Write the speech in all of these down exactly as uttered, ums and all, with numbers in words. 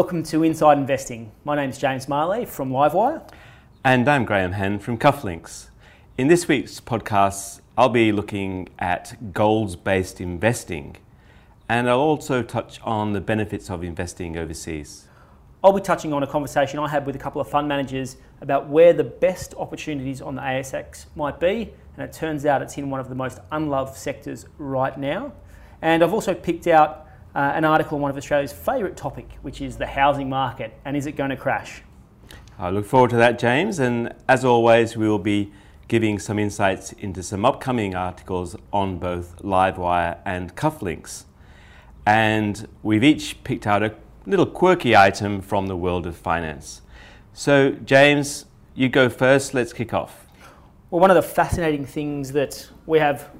welcome to Inside Investing. My name's James Marley from Livewire. And I'm Graham Hann from Cufflinks. In this week's podcast, I'll be looking at goals-based investing, and I'll also touch on the benefits of investing overseas. I'll be touching on a conversation I had with a couple of fund managers about where the best opportunities on the A S X might be, and it turns out it's in one of the most unloved sectors right now. And I've also picked out uh, an article on one of Australia's favourite topic, which is the housing market, and is it going to crash? I look forward to that, James, and as always we will be giving some insights into some upcoming articles on both Livewire and Cufflinks. And we've each picked out a little quirky item from the world of finance. So James, you go first, let's kick off. Well, one of the fascinating things that we have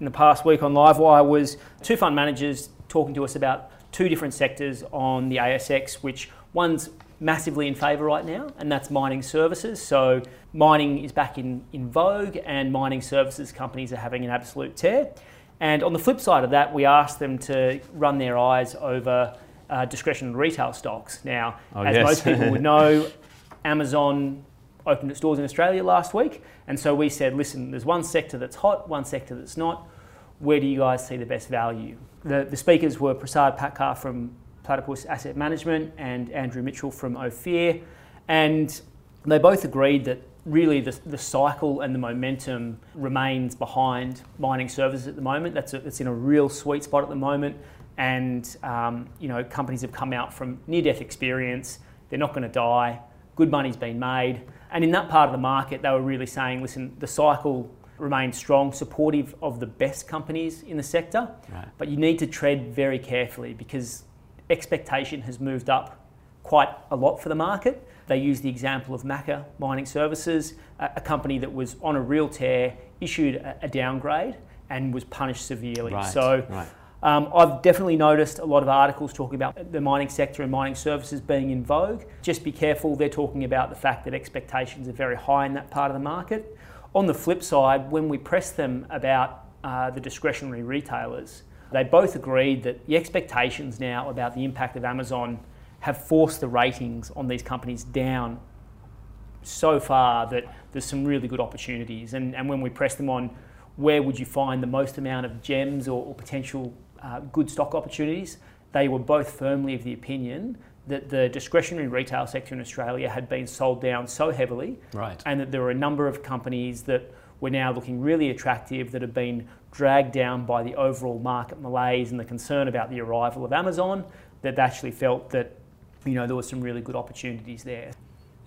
in the past week on Livewire was two fund managers talking to us about two different sectors on the A S X, which one's massively in favour right now, and that's mining services. So mining is back in, in vogue, and mining services companies are having an absolute tear. And on the flip side of that, we asked them to run their eyes over uh, discretionary retail stocks. Now, oh, as yes. most people would know, Amazon opened its doors in Australia last week, and so we said, listen, there's one sector that's hot, one sector that's not. Where do you guys see the best value? The, the speakers were Prasad Patkar from Platypus Asset Management and Andrew Mitchell from Ophir, and they both agreed that really the, the cycle and the momentum remains behind mining services at the moment. That's a, it's in a real sweet spot at the moment, and um, you know, companies have come out from near-death experience. They're not going to die. Good money's been made, and in that part of the market, they were really saying, listen, the cycle remains strong, supportive of the best companies in the sector, right. But you need to tread very carefully because expectation has moved up quite a lot for the market. They used the example of Macca Mining Services, a company that was on a real tear, issued a downgrade and was punished severely. Right, so right. Um, I've definitely noticed a lot of articles talking about the mining sector and mining services being in vogue. Just be careful, they're talking about the fact that expectations are very high in that part of the market. On the flip side, when we pressed them about uh, the discretionary retailers, they both agreed that the expectations now about the impact of Amazon have forced the ratings on these companies down so far that there's some really good opportunities. And, and when we press them on where would you find the most amount of gems or, or potential uh, good stock opportunities, they were both firmly of the opinion that the discretionary retail sector in Australia had been sold down so heavily, right. And that there were a number of companies that were now looking really attractive that have been dragged down by the overall market malaise and the concern about the arrival of Amazon, that they actually felt that, you know, there were some really good opportunities there.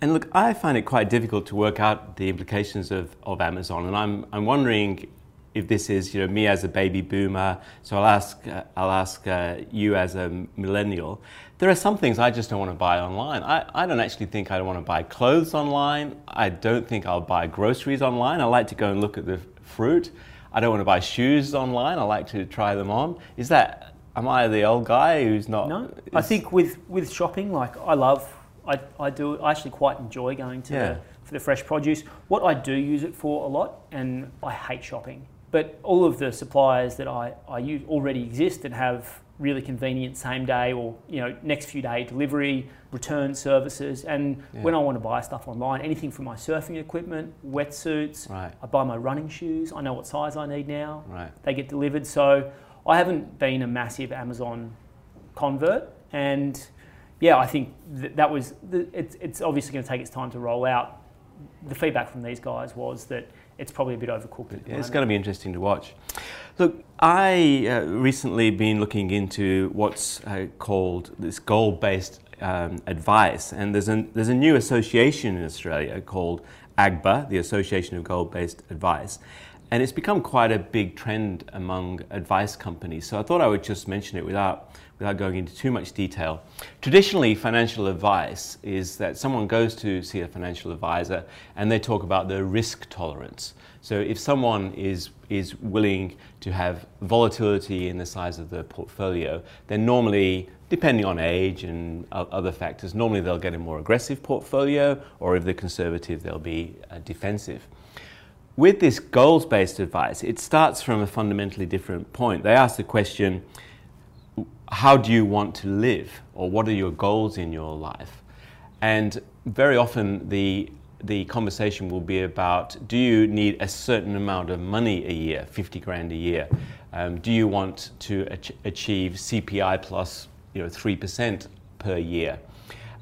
And look, I find it quite difficult to work out the implications of, of Amazon, and I'm I'm wondering if this is, you know, me as a baby boomer. So I'll ask uh, I'll ask uh, you as a millennial. There are some things I just don't want to buy online. I, I don't actually think I want to buy clothes online. I don't think I'll buy groceries online. I like to go and look at the fruit. I don't want to buy shoes online. I like to try them on. Is that, am I the old guy who's not? No, is... I think with, with shopping, like I love, I, I do, I actually quite enjoy going to yeah. the, for the fresh produce. What I do use it for a lot, and I hate shopping. But all of the suppliers that I, I use already exist and have really convenient same day or, you know, next few day delivery, return services. And yeah. when I want to buy stuff online, anything from my surfing equipment, wetsuits, right. I buy my running shoes. I know what size I need now. Right. They get delivered. So I haven't been a massive Amazon convert. And yeah, I think that, that was, the, it's, it's obviously going to take its time to roll out. The feedback from these guys was that it's probably a bit overcooked. At the it's going to be interesting to watch. Look, I uh, recently been looking into what's uh, called this goal-based um, advice, and there's a there's a new association in Australia called A G B A, the Association of Goal-Based Advice, and it's become quite a big trend among advice companies. So I thought I would just mention it without without going into too much detail. Traditionally, financial advice is that someone goes to see a financial advisor and they talk about their risk tolerance. So if someone is is willing to have volatility in the size of their portfolio, then normally, depending on age and other factors, normally they'll get a more aggressive portfolio, or if they're conservative, they'll be uh, defensive. With this goals-based advice, it starts from a fundamentally different point. They ask the question, how do you want to live, or what are your goals in your life? And very often the the conversation will be about, do you need a certain amount of money a year, fifty grand a year? Um, do you want to ach achieve C P I plus, you know, three percent per year?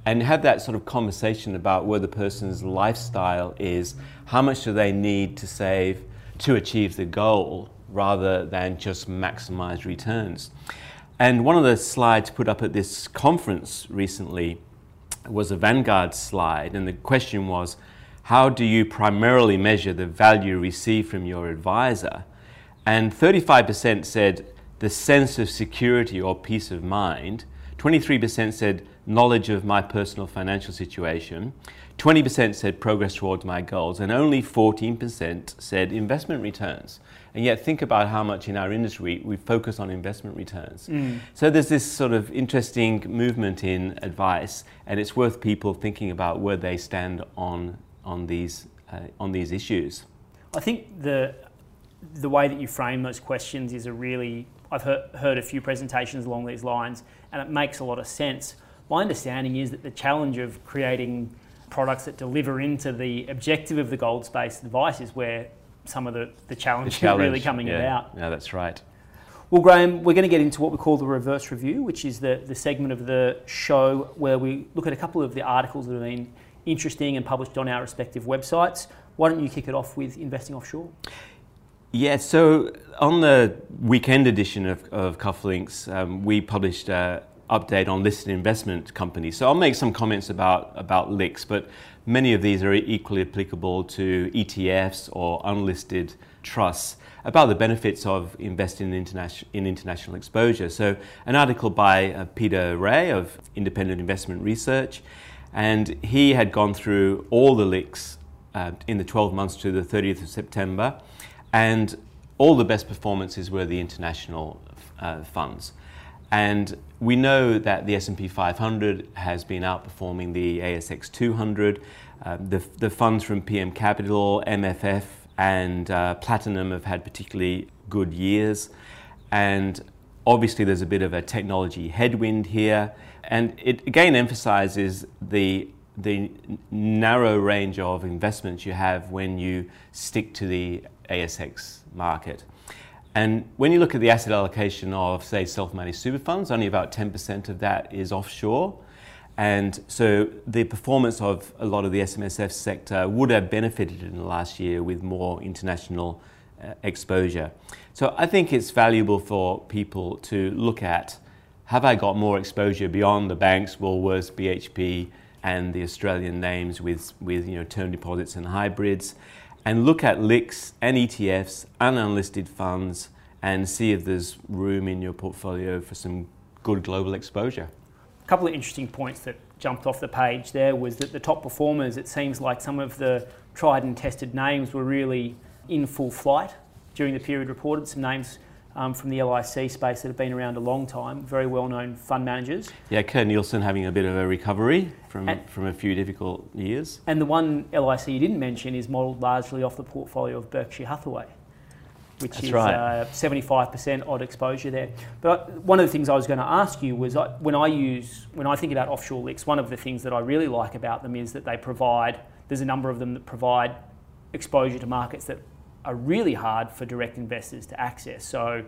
And have that sort of conversation about where the person's lifestyle is, how much do they need to save to achieve the goal, rather than just maximize returns. And one of the slides put up at this conference recently was a Vanguard slide, and the question was, how do you primarily measure the value received from your advisor? And thirty-five percent said the sense of security or peace of mind, twenty-three percent said knowledge of my personal financial situation, twenty percent said progress towards my goals, and only fourteen percent said investment returns. And yet think about how much in our industry we focus on investment returns. Mm. So there's this sort of interesting movement in advice, and it's worth people thinking about where they stand on, on, these, uh, on these issues. I think the, the way that you frame those questions is a really, I've heard, heard a few presentations along these lines, and it makes a lot of sense. My understanding is that the challenge of creating products that deliver into the objective of the gold space advice is where some of the, the challenges the challenge, are really coming yeah, about. Yeah, that's right. Well, Graham, we're going to get into what we call the reverse review, which is the, the segment of the show where we look at a couple of the articles that have been interesting and published on our respective websites. Why don't you kick it off with Investing Offshore? Yeah, so on the weekend edition of, of Cufflinks, um, we published a update on listed investment companies. So I'll make some comments about, about L I Cs, but many of these are equally applicable to E T Fs or unlisted trusts about the benefits of investing in, interna in international exposure. So an article by uh, Peter Ray of Independent Investment Research, and he had gone through all the L I Cs uh, in the twelve months to the thirtieth of September, and all the best performances were the international uh, funds. And we know that the S and P five hundred has been outperforming the A S X two hundred. Uh, the, the funds from P M Capital, M F F and uh, Platinum have had particularly good years. And obviously there's a bit of a technology headwind here. And it again emphasizes the, the narrow range of investments you have when you stick to the A S X market. And when you look at the asset allocation of, say, self-managed super funds, only about ten percent of that is offshore. And so the performance of a lot of the S M S F sector would have benefited in the last year with more international uh, exposure. So I think it's valuable for people to look at, have I got more exposure beyond the banks, Woolworths, B H P, and the Australian names with, with you know, term deposits and hybrids? And look at L I Cs and E T Fs and unlisted funds and see if there's room in your portfolio for some good global exposure. A couple of interesting points that jumped off the page there was that the top performers, it seems like some of the tried and tested names were really in full flight during the period reported. Some names um, from the L I C space that have been around a long time, very well-known fund managers. Yeah, Kerr Nielsen having a bit of a recovery from, and, from a few difficult years. And the one L I C you didn't mention is modelled largely off the portfolio of Berkshire Hathaway, which That's is right. uh, seventy-five percent odd exposure there. But I, one of the things I was going to ask you was, I, when I use, when I think about offshore L I Cs, one of the things that I really like about them is that they provide, there's a number of them that provide exposure to markets that are really hard for direct investors to access. So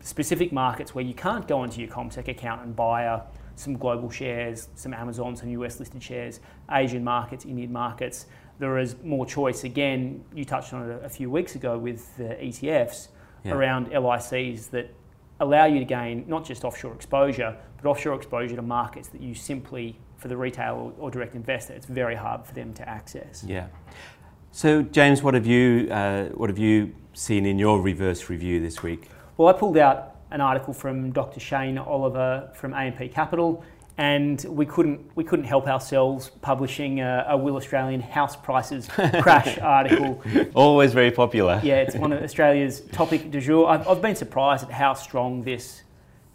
specific markets where you can't go into your Comtech account and buy a, some global shares, some Amazon, some U S listed shares, Asian markets, Indian markets. There is more choice. Again, you touched on it a few weeks ago with the E T Fs yeah. around L I Cs that allow you to gain not just offshore exposure, but offshore exposure to markets that you simply, for the retail or direct investor, it's very hard for them to access. Yeah. So James, what have you uh, what have you seen in your reverse review this week? Well, I pulled out an article from Doctor Shane Oliver from A M P Capital, and we couldn't we couldn't help ourselves publishing a, a Will Australian House Prices Crash article. Always very popular. Yeah, it's one of Australia's topic du jour. I've, I've been surprised at how strong this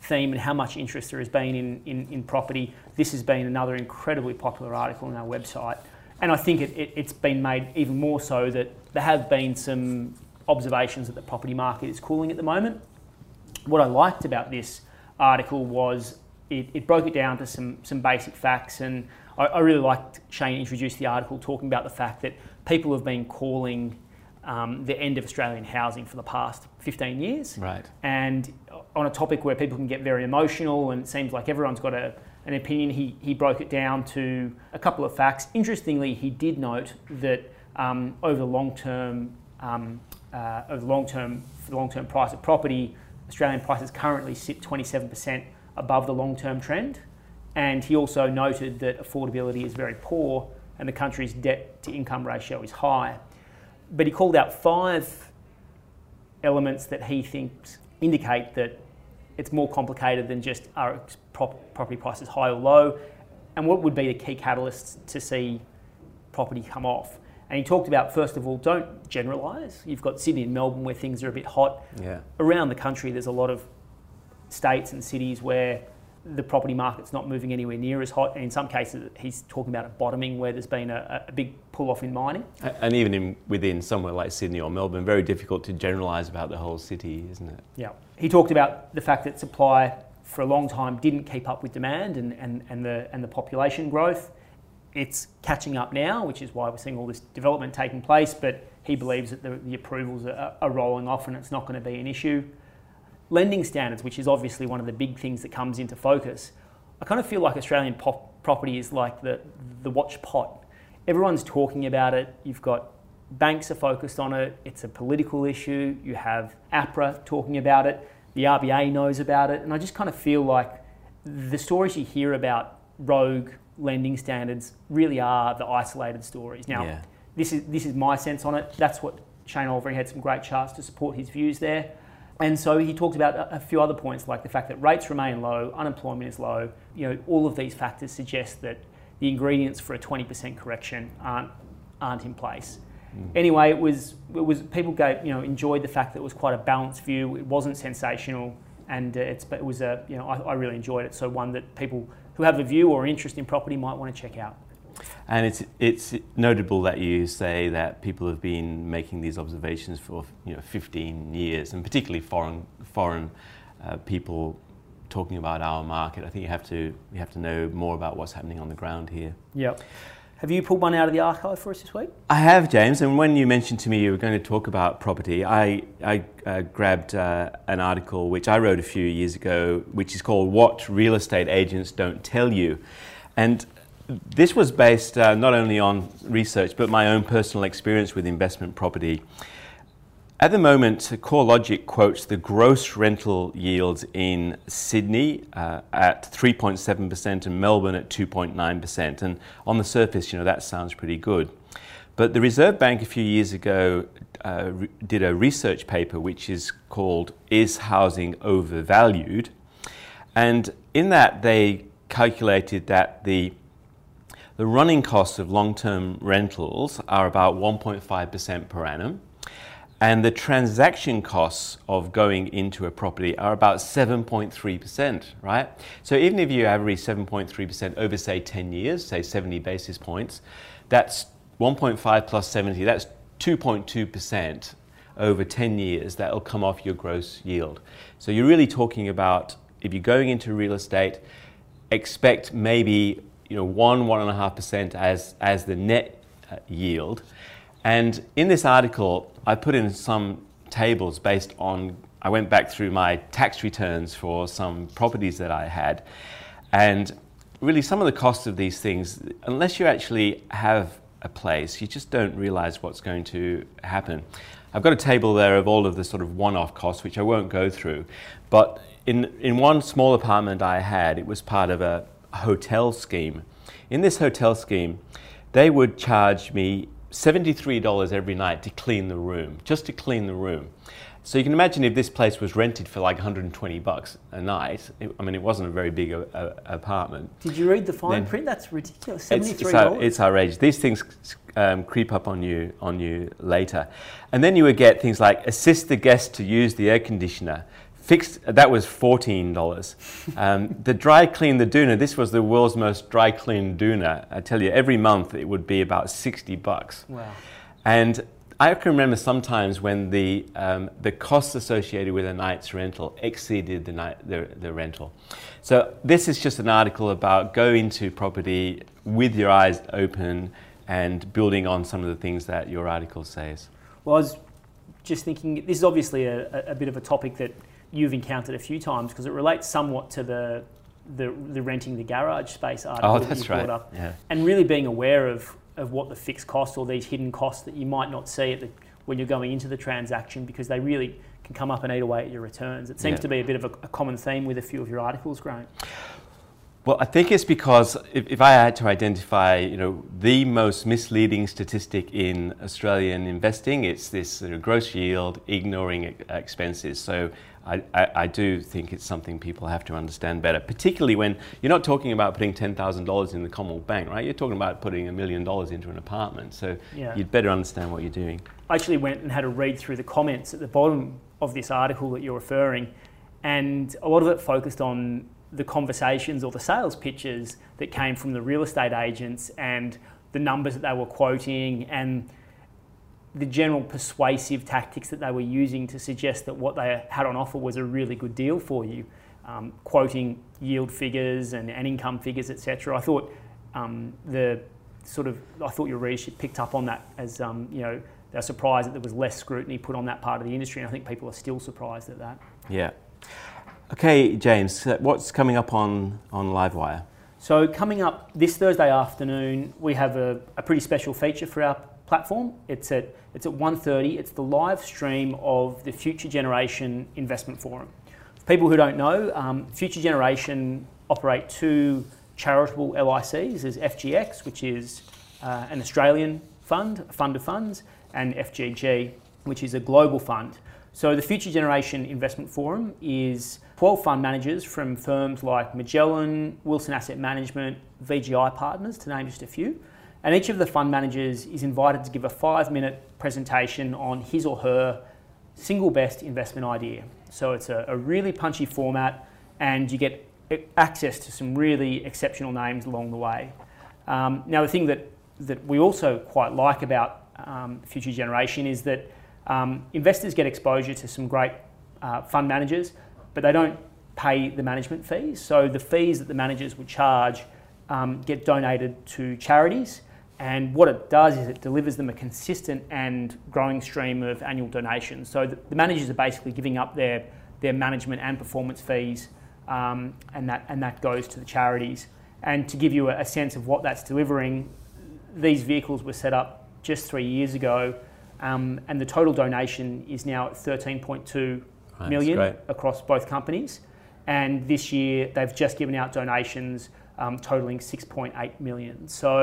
theme and how much interest there has been in, in, in property. This has been another incredibly popular article on our website. And I think it, it, it's been made even more so that there have been some observations that the property market is cooling at the moment. What I liked about this article was it, it broke it down to some, some basic facts, and I, I really liked Shane introduced the article talking about the fact that people have been calling um, the end of Australian housing for the past fifteen years. Right. And on a topic where people can get very emotional and it seems like everyone's got a, an opinion, he, he broke it down to a couple of facts. Interestingly, he did note that um, over the long term, um, uh, over the long term, for the long term price of property, Australian prices currently sit twenty-seven percent above the long term trend. And he also noted that affordability is very poor and the country's debt to income ratio is high. But he called out five elements that he thinks indicate that it's more complicated than just are prop- property prices high or low, and what would be the key catalysts to see property come off. And he talked about, first of all, don't generalise. You've got Sydney and Melbourne where things are a bit hot. Yeah. Around the country, there's a lot of states and cities where the property market's not moving anywhere near as hot, and in some cases he's talking about a bottoming where there's been a, a big pull-off in mining. And even in, within somewhere like Sydney or Melbourne, very difficult to generalise about the whole city, isn't it? Yeah. He talked about the fact that supply for a long time didn't keep up with demand and, and, and, the, and the population growth. It's catching up now, which is why we're seeing all this development taking place, but he believes that the, the approvals are, are rolling off and it's not going to be an issue. Lending standards, which is obviously one of the big things that comes into focus. I kind of feel like Australian pop- property is like the, the watch pot. Everyone's talking about it. You've got banks are focused on it. It's a political issue. You have APRA talking about it. The R B A knows about it. And I just kind of feel like the stories you hear about rogue lending standards really are the isolated stories. Now, yeah. this is this is my sense on it. That's what Shane Oliver had some great charts to support his views there. And so he talked about a few other points, like the fact that rates remain low, unemployment is low. You know, all of these factors suggest that the ingredients for a twenty percent correction aren't aren't in place. Mm. Anyway, it was it was people gave, you know, enjoyed the fact that it was quite a balanced view. It wasn't sensational, and it's but it was a you know I, I really enjoyed it. So one that people who have a view or an interest in property might want to check out. And it's it's notable that you say that people have been making these observations for you know fifteen years, and particularly foreign foreign uh, people talking about our market. I think you have to you have to know more about what's happening on the ground here. Yep. Have you pulled one out of the archive for us this week? I have, James. And when you mentioned to me you were going to talk about property, I I uh, grabbed uh, an article which I wrote a few years ago, which is called "What Real Estate Agents Don't Tell You," and this was based uh, not only on research, but my own personal experience with investment property. At the moment, CoreLogic quotes the gross rental yields in Sydney uh, at three point seven percent and Melbourne at two point nine percent. And on the surface, you know, that sounds pretty good. But the Reserve Bank a few years ago uh, re- did a research paper which is called "Is Housing Overvalued?" And in that, they calculated that the The running costs of long-term rentals are about one point five percent per annum, and the transaction costs of going into a property are about seven point three percent, right? So even if you average seven point three percent over, say, ten years, say seventy basis points, that's one point five plus seventy, that's two point two percent over ten years. That'll come off your gross yield. So you're really talking about, if you're going into real estate, expect maybe you know, one, one and a half percent as as the net uh, yield. And in this article, I put in some tables based on, I went back through my tax returns for some properties that I had. And really some of the costs of these things, unless you actually have a place, you just don't realize what's going to happen. I've got a table there of all of the sort of one-off costs, which I won't go through. But in in one small apartment I had, it was part of a hotel scheme. In this hotel scheme, they would charge me seventy-three dollars every night to clean the room, just to clean the room. So you can imagine if this place was rented for like one hundred twenty bucks a night. It, I mean, it wasn't a very big a, a, apartment. Did you read the fine then print? That's ridiculous. seventy-three dollars. It's, it's, our, it's outrageous. These things um, creep up on you on you later. And then you would get things like assist the guest to use the air conditioner. Fixed, that was fourteen dollars. Um, the dry clean, the doona, this was the world's most dry clean doona. I tell you, every month it would be about sixty bucks. Wow. And I can remember sometimes when the um, the costs associated with a night's rental exceeded the night the, the rental. So this is just an article about go into property with your eyes open and building on some of the things that your article says. Well, I was just thinking, this is obviously a, a bit of a topic that you've encountered a few times because it relates somewhat to the the, the renting the garage space article. Oh, that's that you right. brought up. Yeah. And really being aware of of what the fixed costs or these hidden costs that you might not see at the, when you're going into the transaction, because they really can come up and eat away at your returns. It seems yeah. to be a bit of a, a common theme with a few of your articles, Graham. Well, I think it's because if, if I had to identify, you know, the most misleading statistic in Australian investing, it's this sort of gross yield ignoring expenses. So I, I, I do think it's something people have to understand better, particularly when you're not talking about putting ten thousand dollars in the Commonwealth Bank, right? You're talking about putting a million dollars into an apartment. So yeah. you'd better understand what you're doing. I actually went and had a read through the comments at the bottom of this article that you're referring, and a lot of it focused on the conversations or the sales pitches that came from the real estate agents and the numbers that they were quoting and the general persuasive tactics that they were using to suggest that what they had on offer was a really good deal for you, um, quoting yield figures and, and income figures, et cetera. I thought um, the sort of I thought your readership picked up on that as um, you know, they're surprised that there was less scrutiny put on that part of the industry, and I think people are still surprised at that. Yeah. Okay, James, what's coming up on, on Livewire? So coming up this Thursday afternoon, we have a, a pretty special feature for our platform. It's at, it's at one thirty. It's the live stream of the Future Generation Investment Forum. For people who don't know, um, Future Generation operate two charitable L I Cs. There's F G X, which is uh, an Australian fund, a fund of funds, and F G G, which is a global fund. So the Future Generation Investment Forum is twelve fund managers from firms like Magellan, Wilson Asset Management, V G I Partners, to name just a few. And each of the fund managers is invited to give a five-minute presentation on his or her single best investment idea. So it's a, a really punchy format, and you get access to some really exceptional names along the way. Um, now, the thing that, that we also quite like about um, Future Generation is that Um, investors get exposure to some great uh, fund managers, but they don't pay the management fees. So the fees that the managers would charge um, get donated to charities. And what it does is it delivers them a consistent and growing stream of annual donations. So the, the managers are basically giving up their, their management and performance fees, um, and, that, and that goes to the charities. And to give you a, a sense of what that's delivering, these vehicles were set up just three years ago. Um, and the total donation is now at thirteen point two right, million across both companies. And this year, they've just given out donations um, totaling six point eight million. So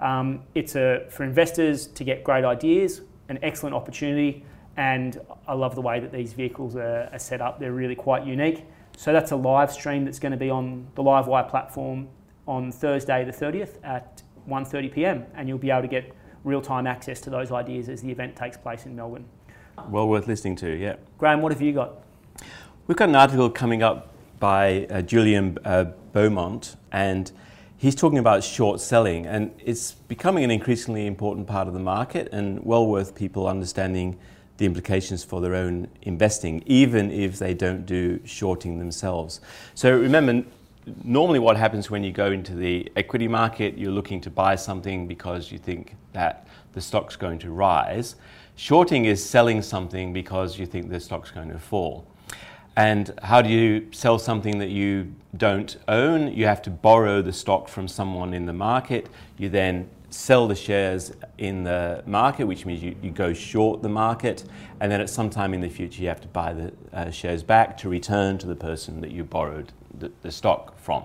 um, it's a for investors to get great ideas, an excellent opportunity. And I love the way that these vehicles are, are set up. They're really quite unique. So that's a live stream that's going to be on the Livewire platform on Thursday the thirtieth at one thirty p m And you'll be able to get real-time access to those ideas as the event takes place in Melbourne. Well worth listening to, yeah. Graham, what have you got? We've got an article coming up by uh, Julian uh, Beaumont, and he's talking about short selling, and it's becoming an increasingly important part of the market and well worth people understanding the implications for their own investing, even if they don't do shorting themselves. So remember, normally what happens when you go into the equity market, you're looking to buy something because you think that the stock's going to rise. Shorting is selling something because you think the stock's going to fall. And how do you sell something that you don't own? You have to borrow the stock from someone in the market. You then sell the shares in the market, which means you, you go short the market, and then at some time in the future you have to buy the uh, shares back to return to the person that you borrowed the, the stock from.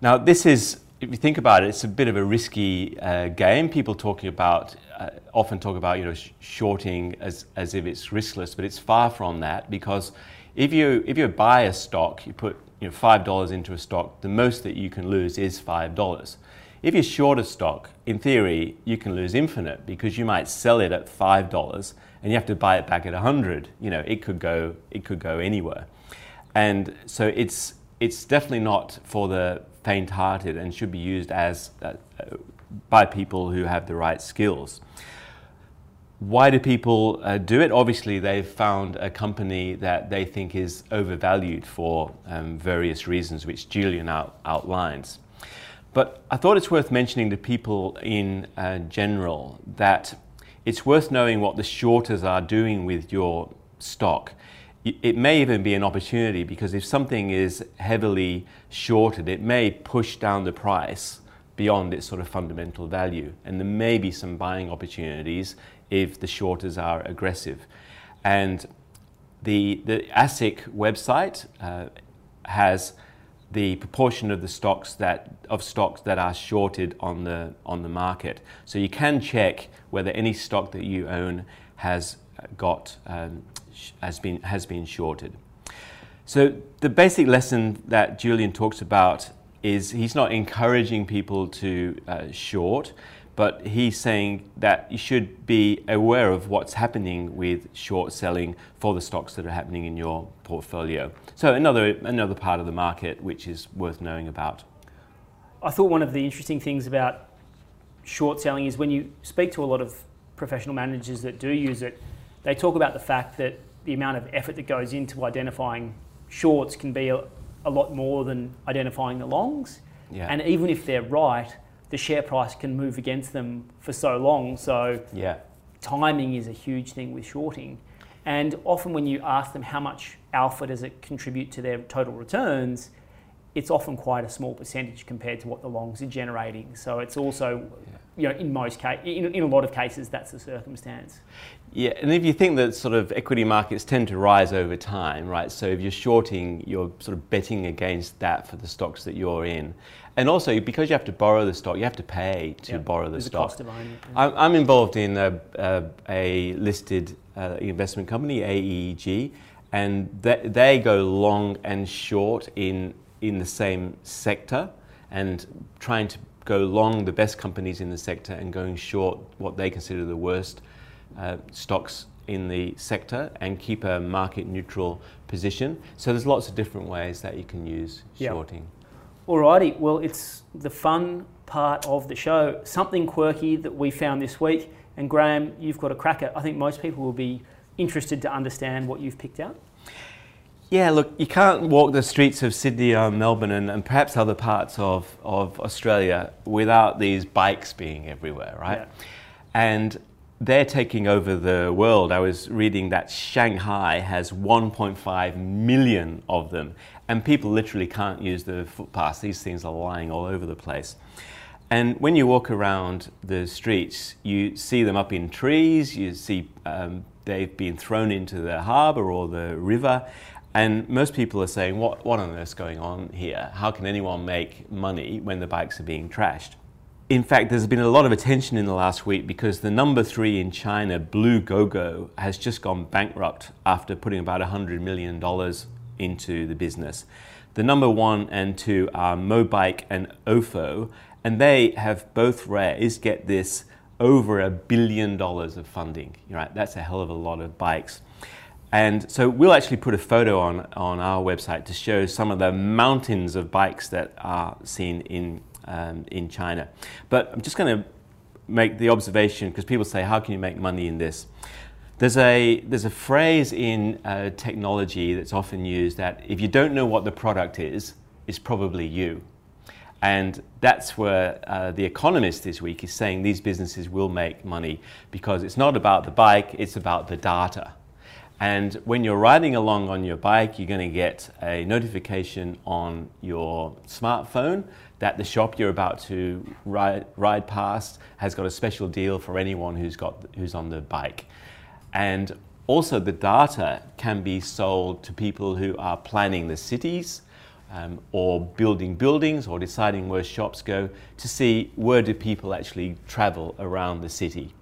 Now this is, if you think about it, it's a bit of a risky uh, game. People talking about, uh, often talk about you know sh shorting as, as if it's riskless, but it's far from that, because if you, if you buy a stock, you put you know, five dollars into a stock, the most that you can lose is five dollars. If you short a stock, in theory, you can lose infinite, because you might sell it at five dollars and you have to buy it back at one hundred dollars. You know, it could go, it could go anywhere. And so it's, it's definitely not for the faint-hearted, and should be used as, uh, by people who have the right skills. Why do people uh, do it? Obviously, they've found a company that they think is overvalued for um, various reasons, which Julian out outlines. But I thought it's worth mentioning to people in uh, general that it's worth knowing what the shorters are doing with your stock. It may even be an opportunity, because if something is heavily shorted, it may push down the price beyond its sort of fundamental value. And there may be some buying opportunities if the shorters are aggressive. And the, the A S I C website uh, has the proportion of the stocks that of stocks that are shorted on the on the market. So you can check whether any stock that you own has got um, has been has been shorted. So the basic lesson that Julian talks about is he's not encouraging people to uh, short, but he's saying that you should be aware of what's happening with short selling for the stocks that are happening in your portfolio. So another another part of the market which is worth knowing about. I thought one of the interesting things about short selling is when you speak to a lot of professional managers that do use it, they talk about the fact that the amount of effort that goes into identifying shorts can be a, a lot more than identifying the longs. Yeah. And even if they're right, the share price can move against them for so long. So yeah. Timing is a huge thing with shorting. And often when you ask them how much alpha does it contribute to their total returns, it's often quite a small percentage compared to what the longs are generating. So it's also, yeah. you know, in most case, in, in a lot of cases, that's the circumstance. Yeah, and if you think that sort of equity markets tend to rise over time, right? So if you're shorting, you're sort of betting against that for the stocks that you're in. And also, because you have to borrow the stock, you have to pay to yeah. borrow the There's stock. A cost of owning it, yeah. I'm involved in a, a, a listed uh, investment company, A E G, and they, they go long and short in in the same sector, and trying to go long the best companies in the sector and going short what they consider the worst uh, stocks in the sector, and keep a market neutral position. So there's lots of different ways that you can use shorting. Yep. Alrighty, well it's the fun part of the show. Something quirky that we found this week, and Graham, you've got a cracker. I think most people will be interested to understand what you've picked out. Yeah, look, you can't walk the streets of Sydney or Melbourne and, and perhaps other parts of, of Australia without these bikes being everywhere, right? Yeah. And they're taking over the world. I was reading that Shanghai has one point five million of them, and people literally can't use the footpaths. These things are lying all over the place. And when you walk around the streets, you see them up in trees, you see um, they've been thrown into the harbour or the river. And most people are saying, what, what on earth's going on here? How can anyone make money when the bikes are being trashed? In fact, there's been a lot of attention in the last week because the number three in China, Blue Gogo, has just gone bankrupt after putting about one hundred million dollars into the business. The number one and two are Mobike and Ofo, and they have both raised, get this, over a billion dollars of funding. Right? That's a hell of a lot of bikes. And so we'll actually put a photo on, on our website to show some of the mountains of bikes that are seen in, um, in China. But I'm just going to make the observation, because people say, how can you make money in this? There's a, there's a phrase in uh, technology that's often used that if you don't know what the product is, it's probably you. And that's where uh, The Economist this week is saying these businesses will make money, because it's not about the bike, it's about the data. And when you're riding along on your bike, you're going to get a notification on your smartphone that the shop you're about to ride, ride past has got a special deal for anyone who's got who's on the bike. And also the data can be sold to people who are planning the cities um, or building buildings or deciding where shops go, to see where do people actually travel around the city.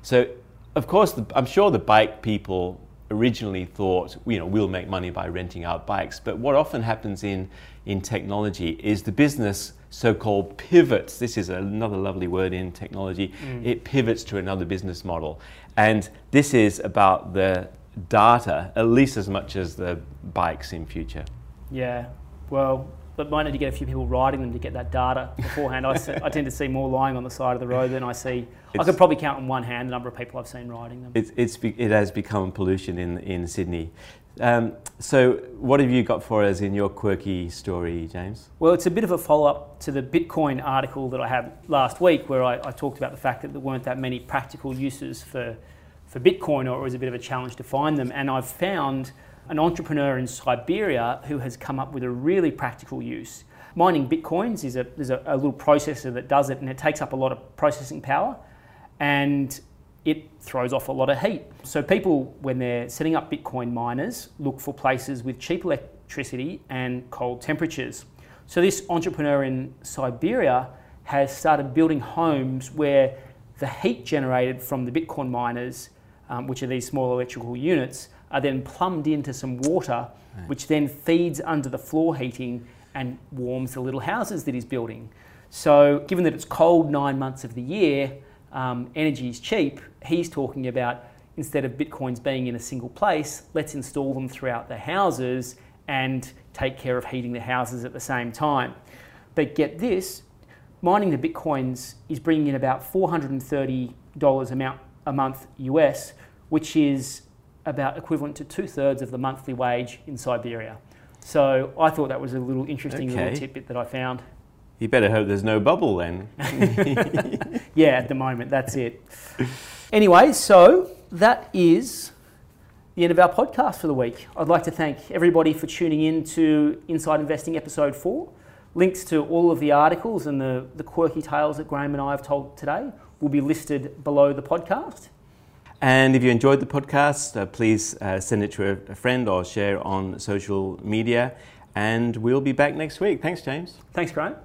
So, of course, the, I'm sure the bike people originally thought, you know, we'll make money by renting out bikes. But what often happens in, in technology is the business so-called pivots. This is another lovely word in technology. Mm. It pivots to another business model. And this is about the data, at least as much as the bikes in future. Yeah, well, but might need to get a few people riding them to get that data beforehand. I, se I tend to see more lying on the side of the road than I see. It's, I could probably count on one hand the number of people I've seen riding them. It's, it's be, it has become pollution in, in Sydney. Um, so what have you got for us in your quirky story, James? Well, it's a bit of a follow-up to the Bitcoin article that I had last week where I, I talked about the fact that there weren't that many practical uses for, for Bitcoin, or it was a bit of a challenge to find them. And I've found an entrepreneur in Siberia who has come up with a really practical use. Mining Bitcoins is a, there's a, a little processor that does it, and it takes up a lot of processing power and it throws off a lot of heat. So people, when they're setting up Bitcoin miners, look for places with cheap electricity and cold temperatures. So this entrepreneur in Siberia has started building homes where the heat generated from the Bitcoin miners, um, which are these small electrical units, are then plumbed into some water, right, which then feeds under the floor heating and warms the little houses that he's building. So given that it's cold nine months of the year, um, energy is cheap, he's talking about instead of Bitcoins being in a single place, let's install them throughout the houses and take care of heating the houses at the same time. But get this, mining the Bitcoins is bringing in about four hundred thirty dollars amount a month U S, which is about equivalent to two-thirds of the monthly wage in Siberia. So I thought that was a little interesting okay. little tidbit that I found. You better hope there's no bubble then. Yeah, at the moment, that's it. Anyway, so that is the end of our podcast for the week. I'd like to thank everybody for tuning in to Inside Investing Episode four. Links to all of the articles and the, the quirky tales that Graham and I have told today will be listed below the podcast. And if you enjoyed the podcast, uh, please uh, send it to a friend or share on social media. And we'll be back next week. Thanks, James. Thanks, Graham.